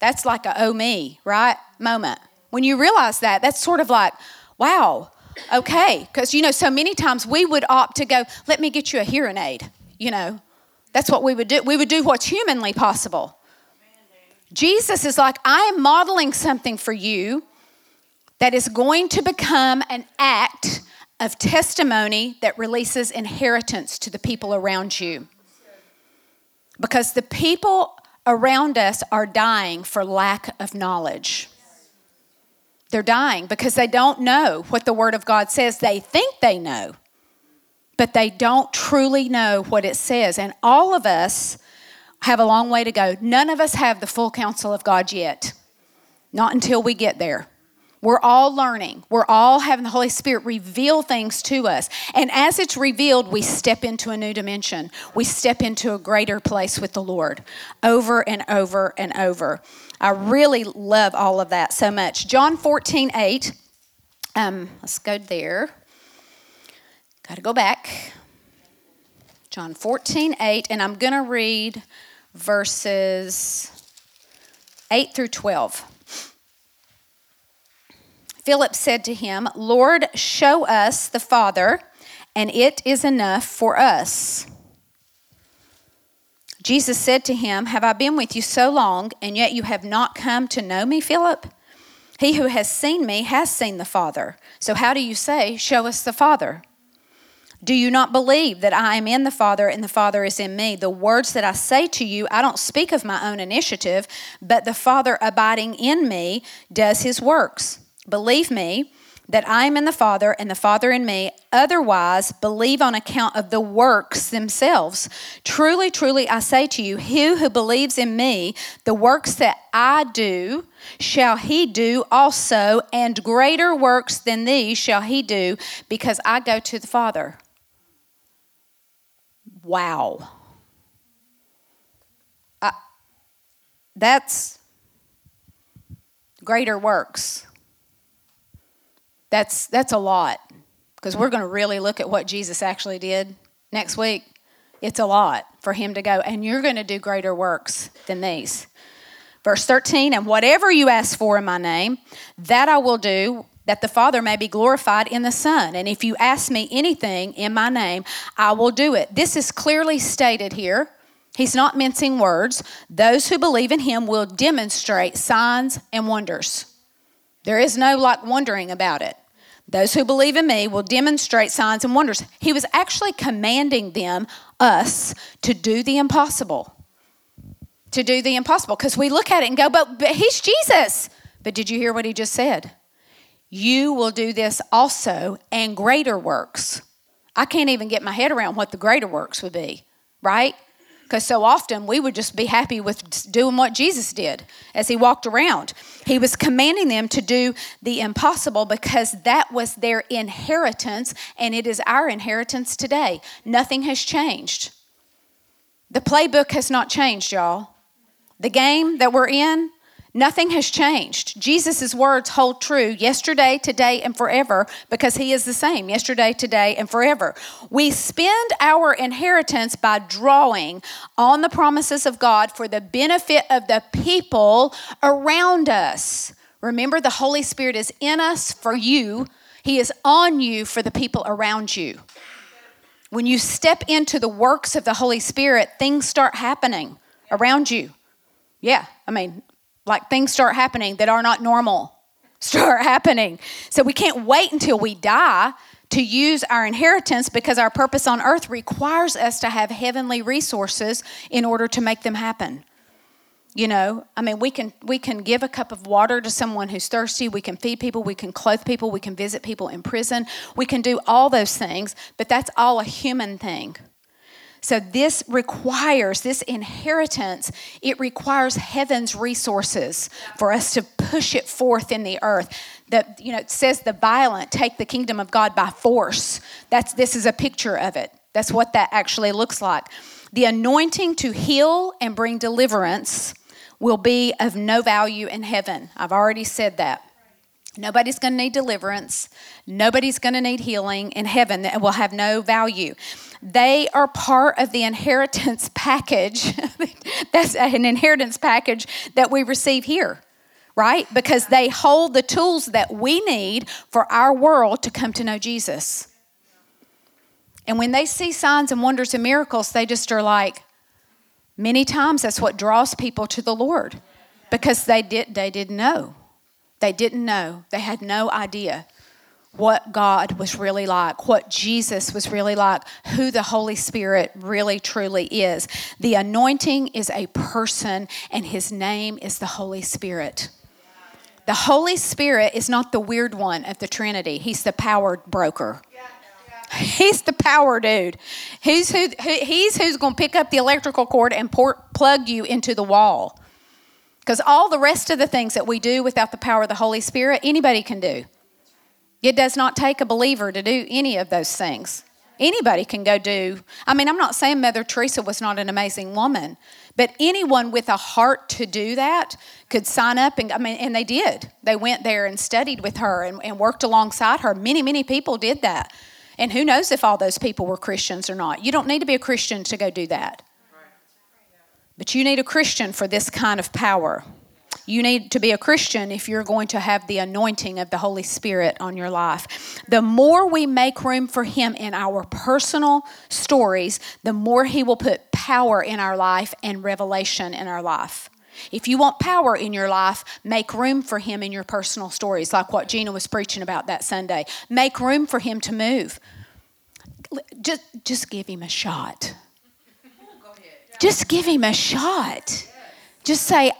That's like a oh me, right, moment. When you realize that, that's sort of like, wow, okay. Because, you know, so many times we would opt to go, let me get you a hearing aid. You know, that's what we would do. We would do what's humanly possible. Jesus is like, I am modeling something for you that is going to become an act of testimony that releases inheritance to the people around you. Because the people around us are dying for lack of knowledge. They're dying because they don't know what the Word of God says. They think they know, but they don't truly know what it says. And all of us have a long way to go. None of us have the full counsel of God yet. Not until we get there. We're all learning. We're all having the Holy Spirit reveal things to us. And as it's revealed, we step into a new dimension. We step into a greater place with the Lord over and over and over. I really love all of that so much. John fourteen eight. Um, let's go there. Got to go back. John fourteen eight, and I'm going to read verses eight through twelve. Philip said to him, "Lord, show us the Father, and it is enough for us." Jesus said to him, "Have I been with you so long, and yet you have not come to know me, Philip? He who has seen me has seen the Father. So how do you say, 'Show us the Father'? Do you not believe that I am in the Father and the Father is in me? The words that I say to you, I don't speak of my own initiative, but the Father abiding in me does his works. Believe me that I am in the Father and the Father in me. Otherwise, believe on account of the works themselves. Truly, truly, I say to you, he who believes in me, the works that I do, shall he do also, and greater works than these shall he do, because I go to the Father." Wow. I, that's greater works. That's that's a lot, because we're going to really look at what Jesus actually did next week. It's a lot for him to go, and you're going to do greater works than these. Verse thirteen, "And whatever you ask for in my name, that I will do, that the Father may be glorified in the Son. And if you ask me anything in my name, I will do it." This is clearly stated here. He's not mincing words. Those who believe in him will demonstrate signs and wonders. There is no like wondering about it. Those who believe in me will demonstrate signs and wonders. He was actually commanding them, us, to do the impossible. To do the impossible. Because we look at it and go, but, but he's Jesus. But did you hear what he just said? You will do this also, and greater works. I can't even get my head around what the greater works would be, right? Because so often we would just be happy with doing what Jesus did as he walked around. He was commanding them to do the impossible because that was their inheritance, and it is our inheritance today. Nothing has changed. The playbook has not changed, y'all. The game that we're in, nothing has changed. Jesus' words hold true yesterday, today, and forever, because he is the same yesterday, today, and forever. We spend our inheritance by drawing on the promises of God for the benefit of the people around us. Remember, the Holy Spirit is in us for you. He is on you for the people around you. When you step into the works of the Holy Spirit, things start happening around you. Yeah, I mean, like things start happening that are not normal start happening. So we can't wait until we die to use our inheritance, because our purpose on earth requires us to have heavenly resources in order to make them happen. You know, I mean, we can we can give a cup of water to someone who's thirsty. We can feed people. We can clothe people. We can visit people in prison. We can do all those things, but that's all a human thing. So this requires, this inheritance, it requires heaven's resources for us to push it forth in the earth. That, you know, it says the violent take the kingdom of God by force. That's, this is a picture of it. That's what that actually looks like. The anointing to heal and bring deliverance will be of no value in heaven. I've already said that. Nobody's going to need deliverance. Nobody's going to need healing in heaven. That will have no value. They are part of the inheritance package. That's an inheritance package that we receive here, right? Because they hold the tools that we need for our world to come to know Jesus. And when they see signs and wonders and miracles, they just are like, many times that's what draws people to the Lord, because they did, they didn't know. They didn't know. They had no idea what God was really like, what Jesus was really like, who the Holy Spirit really truly is. The anointing is a person, and his name is the Holy Spirit. The Holy Spirit is not the weird one of the Trinity. He's the power broker. He's the power dude. He's, who, he's who's going to pick up the electrical cord and port, plug you into the wall. Because all the rest of the things that we do without the power of the Holy Spirit, anybody can do. It does not take a believer to do any of those things. Anybody can go do. I mean, I'm not saying Mother Teresa was not an amazing woman, but anyone with a heart to do that could sign up. And I mean, and they did. They went there and studied with her and, and worked alongside her. Many, many people did that. And who knows if all those people were Christians or not. You don't need to be a Christian to go do that. But you need a Christian for this kind of power. You need to be a Christian if you're going to have the anointing of the Holy Spirit on your life. The more we make room for Him in our personal stories, the more He will put power in our life and revelation in our life. If you want power in your life, make room for Him in your personal stories, like what Gina was preaching about that Sunday. Make room for Him to move. Just, just give Him a shot. Just give Him a shot. Just say,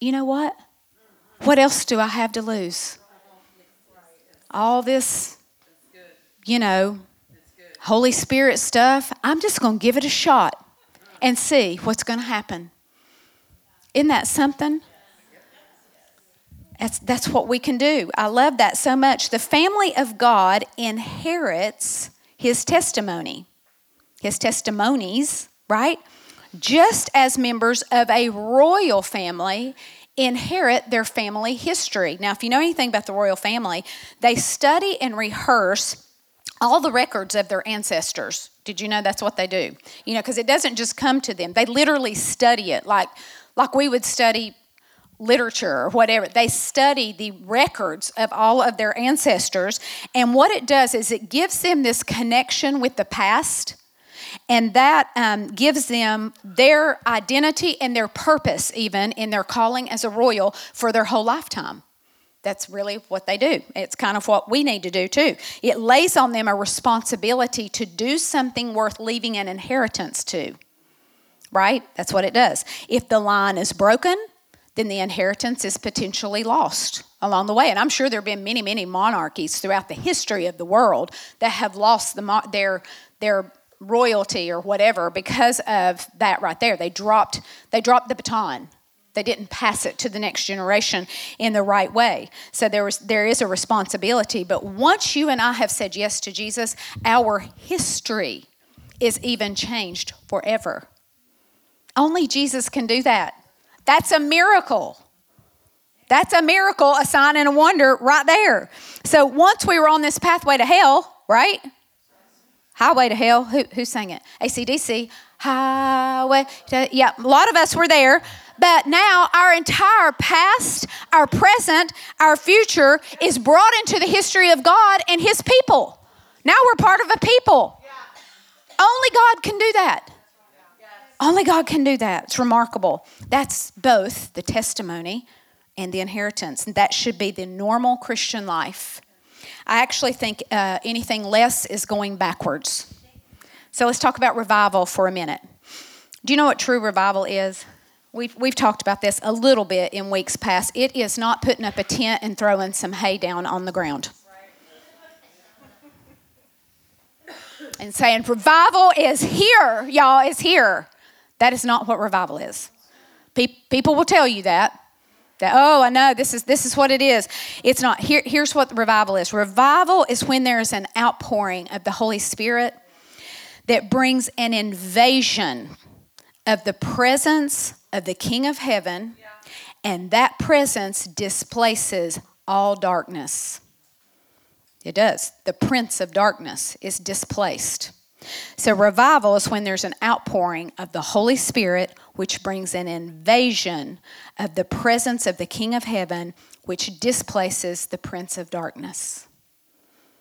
you know what? What else do I have to lose? All this, you know, Holy Spirit stuff, I'm just going to give it a shot and see what's going to happen. Isn't that something? That's, that's what we can do. I love that so much. The family of God inherits His testimony, His testimonies, right? Just as members of a royal family inherit their family history. Now, if you know anything about the royal family, they study and rehearse all the records of their ancestors. Did you know that's what they do? You know, because it doesn't just come to them. They literally study it like... Like we would study literature or whatever. They study the records of all of their ancestors. And what it does is it gives them this connection with the past. And that um, gives them their identity and their purpose even in their calling as a royal for their whole lifetime. That's really what they do. It's kind of what we need to do too. It lays on them a responsibility to do something worth leaving an inheritance to. Right? That's what it does. If the line is broken, then the inheritance is potentially lost along the way. And I'm sure there have been many, many monarchies throughout the history of the world that have lost the, their their royalty or whatever because of that right there. They dropped they dropped the baton. They didn't pass it to the next generation in the right way. So there was there is a responsibility. But once you and I have said yes to Jesus, our history is even changed forever. Only Jesus can do that. That's a miracle. That's a miracle, a sign and a wonder right there. So once we were on this pathway to hell, right? Highway to hell. Who, who sang it? A C D C. Highway to, yeah, a lot of us were there. But now our entire past, our present, our future is brought into the history of God and His people. Now we're part of a people. Only God can do that. Only God can do that. It's remarkable. That's both the testimony and the inheritance. And that should be the normal Christian life. I actually think uh, anything less is going backwards. So let's talk about revival for a minute. Do you know what true revival is? We've, we've talked about this a little bit in weeks past. It is not putting up a tent and throwing some hay down on the ground. And saying, revival is here, y'all, it's here. That is not what revival is. Pe- people will tell you that. That, oh, I know, this is this is what it is. It's not. Here, here's what revival is. Revival is when there is an outpouring of the Holy Spirit that brings an invasion of the presence of the King of Heaven, and that presence displaces all darkness. It does. The prince of darkness is displaced. So revival is when there's an outpouring of the Holy Spirit, which brings an invasion of the presence of the King of Heaven, which displaces the prince of darkness.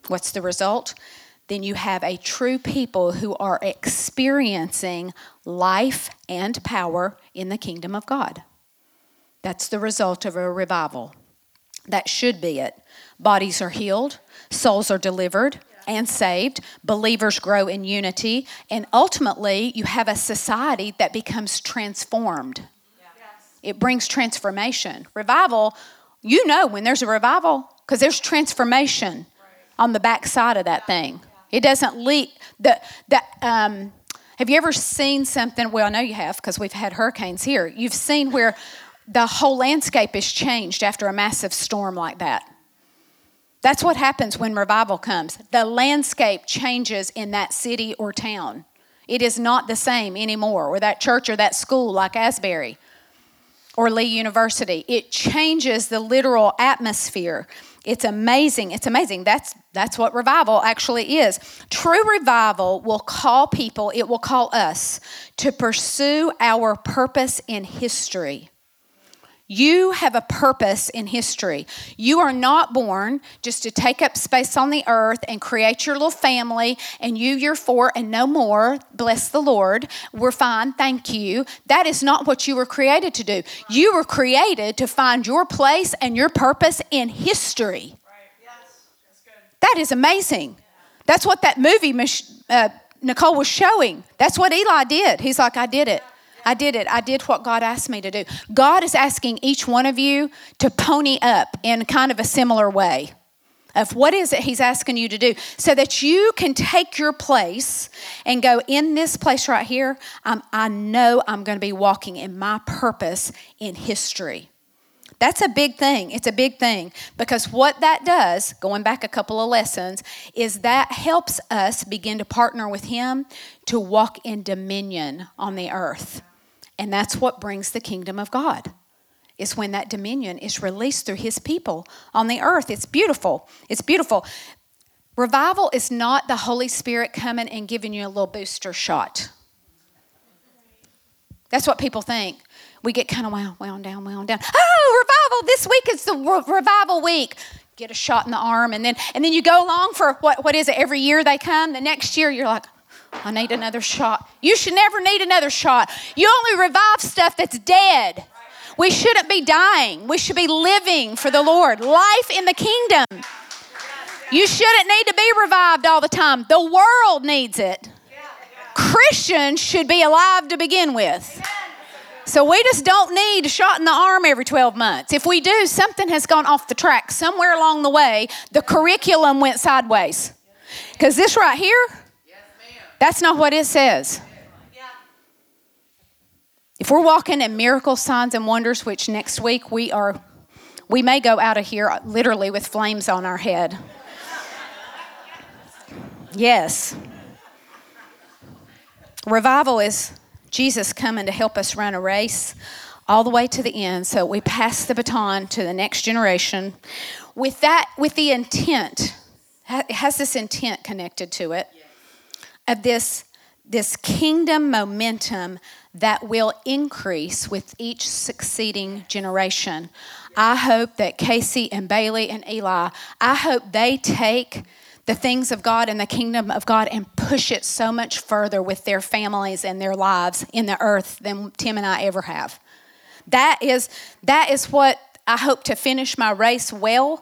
What's the result? Then you have a true people who are experiencing life and power in the kingdom of God. That's the result of a revival. That should be it. Bodies are healed, souls are delivered and saved, believers grow in unity, and ultimately you have a society that becomes transformed. Yes. It brings transformation. Revival, you know when there's a revival because there's transformation on the backside of that thing. It doesn't leak. The, the, um, have you ever seen something? Well, I know you have because we've had hurricanes here. You've seen where the whole landscape is changed after a massive storm like that. That's what happens when revival comes. The landscape changes in that city or town. It is not the same anymore, or that church or that school like Asbury or Lee University. It changes the literal atmosphere. It's amazing. It's amazing. That's that's what revival actually is. True revival will call people, it will call us to pursue our purpose in history. You have a purpose in history. You are not born just to take up space on the earth and create your little family and you, you're four and no more. Bless the Lord. We're fine. Thank you. That is not what you were created to do. You were created to find your place and your purpose in history. Right. Yes. That's good. That is amazing. Yeah. That's what that movie uh, Nicole was showing. That's what Eli did. He's like, I did it. I did it. I did what God asked me to do. God is asking each one of you to pony up in kind of a similar way of what is it he's asking you to do so that you can take your place and go in this place right here. Um, I know I'm going to be walking in my purpose in history. That's a big thing. It's a big thing because what that does, going back a couple of lessons, is that helps us begin to partner with him to walk in dominion on the earth. And that's what brings the kingdom of God. It's when that dominion is released through his people on the earth. It's beautiful. It's beautiful. Revival is not the Holy Spirit coming and giving you a little booster shot. That's what people think. We get kind of wound, wound down, wound down. Oh, revival this week is the re- revival week. Get a shot in the arm. And then and then you go along for what? what is it? Every year they come. The next year you're like, I need another shot. You should never need another shot. You only revive stuff that's dead. We shouldn't be dying. We should be living for the Lord. Life in the kingdom. You shouldn't need to be revived all the time. The world needs it. Christians should be alive to begin with. So we just don't need a shot in the arm every twelve months. If we do, something has gone off the track. Somewhere along the way, the curriculum went sideways. Because this right here, that's not what it says. If we're walking in miracles, signs, and wonders, which next week we are, we may go out of here literally with flames on our head. Yes. Revival is Jesus coming to help us run a race all the way to the end. So we pass the baton to the next generation with that, with the intent. It has this intent connected to it of this, this kingdom momentum that will increase with each succeeding generation. I hope that Casey and Bailey and Eli, I hope they take the things of God and the kingdom of God and push it so much further with their families and their lives in the earth than Tim and I ever have. That is, that is what I hope to finish my race well,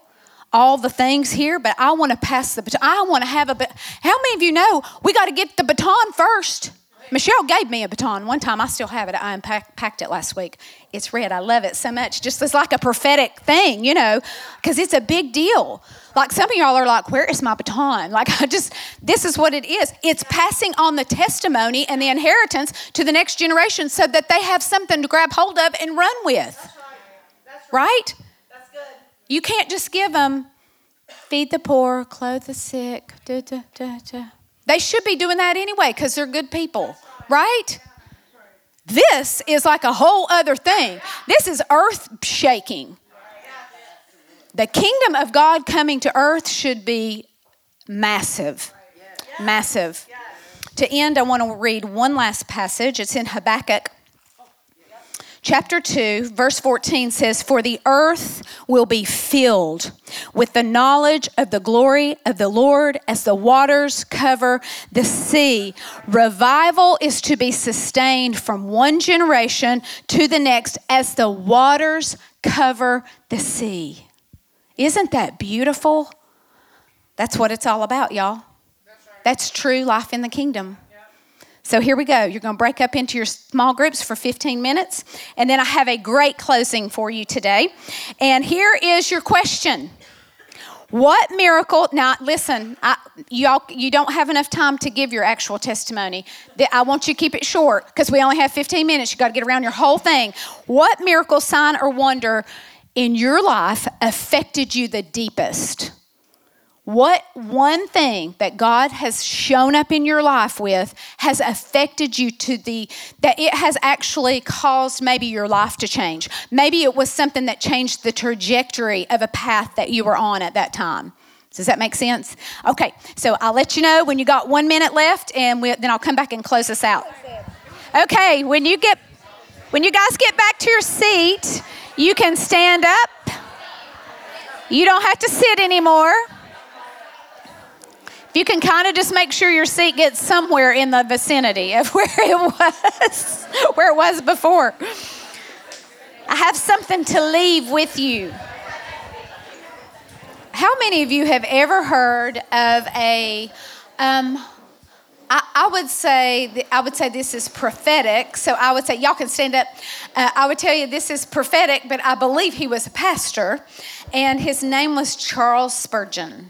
all the things here, but I want to pass the baton. I want to have a, how many of you know we got to get the baton first? Michelle gave me a baton one time. I still have it. I unpacked it last week. It's red. I love it so much. Just it's like a prophetic thing, you know, because it's a big deal. Like some of y'all are like, where is my baton? Like I just, this is what it is. It's passing on the testimony and the inheritance to the next generation so that they have something to grab hold of and run with. That's right. That's right. Right? That's good. You can't just give them, feed the poor, clothe the sick, da, da, da, da. They should be doing that anyway because they're good people, right? This is like a whole other thing. This is earth shaking. The kingdom of God coming to earth should be massive, massive. To end, I want to read one last passage. It's in Habakkuk. Chapter two, verse fourteen says, for the earth will be filled with the knowledge of the glory of the Lord as the waters cover the sea. Revival is to be sustained from one generation to the next as the waters cover the sea. Isn't that beautiful? That's what it's all about, y'all. That's right. That's true life in the kingdom. So here we go. You're going to break up into your small groups for fifteen minutes. And then I have a great closing for you today. And here is your question. What miracle? Now, listen, I, y'all, you don't have enough time to give your actual testimony. I want you to keep it short because we only have fifteen minutes. You've got to get around your whole thing. What miracle, sign, or wonder in your life affected you the deepest? What one thing that God has shown up in your life with has affected you to the, that it has actually caused maybe your life to change. Maybe it was something that changed the trajectory of a path that you were on at that time. Does that make sense? Okay, so I'll let you know when you got one minute left and we, then I'll come back and close this out. Okay, when you get, when you guys get back to your seat, You can stand up. You don't have to sit anymore. If you can kind of just make sure your seat gets somewhere in the vicinity of where it was, where it was before. I have something to leave with you. How many of you have ever heard of a, um, I, I would say, I would say this is prophetic. So I would say, y'all can stand up. Uh, I would tell you this is prophetic, but I believe he was a pastor and his name was Charles Spurgeon.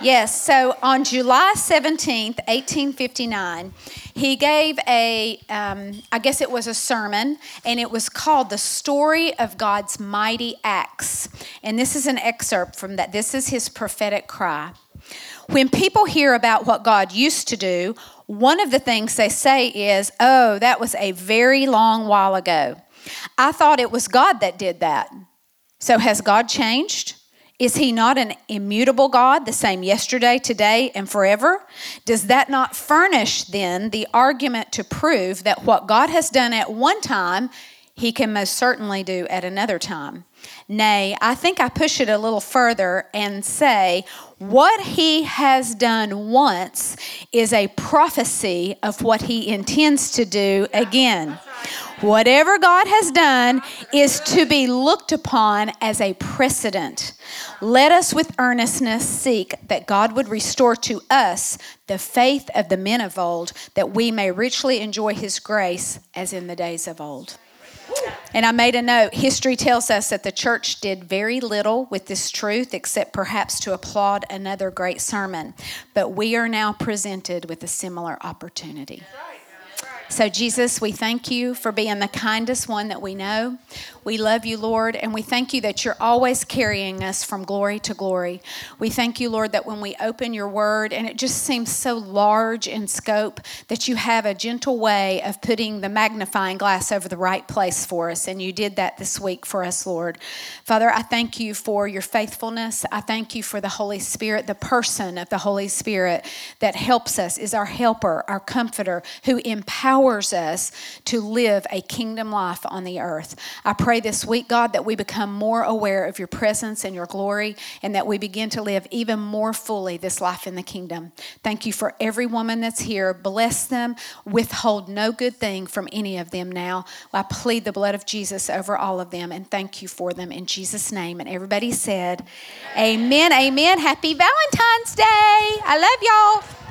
Yes, so on July seventeenth, eighteen fifty-nine, he gave a, um, I guess it was a sermon, and it was called The Story of God's Mighty Acts. And this is an excerpt from that. This is his prophetic cry. When people hear about what God used to do, one of the things they say is, oh, that was a very long while ago. I thought it was God that did that. So has God changed? Is he not an immutable God, the same yesterday, today, and forever? Does that not furnish, then, the argument to prove that what God has done at one time, he can most certainly do at another time? Nay, I think I push it a little further and say, what he has done once is a prophecy of what he intends to do again. Whatever God has done is to be looked upon as a precedent. Let us with earnestness seek that God would restore to us the faith of the men of old, that we may richly enjoy his grace as in the days of old. And I made a note. History tells us that the church did very little with this truth, except perhaps to applaud another great sermon. But we are now presented with a similar opportunity. So, Jesus, we thank you for being the kindest one that we know. We love you, Lord, and we thank you that you're always carrying us from glory to glory. We thank you, Lord, that when we open your word, and it just seems so large in scope, that you have a gentle way of putting the magnifying glass over the right place for us, and you did that this week for us, Lord. Father, I thank you for your faithfulness. I thank you for the Holy Spirit, the person of the Holy Spirit that helps us, is our helper, our comforter, who empowers us to live a kingdom life on the earth. I pray this week, God, that we become more aware of your presence and your glory, and that we begin to live even more fully this life in the kingdom. Thank you for every woman that's here. Bless them. Withhold no good thing from any of them now. I plead the blood of Jesus over all of them, and thank you for them in Jesus' name. And everybody said, amen, amen. Amen. Happy Valentine's Day. I love y'all.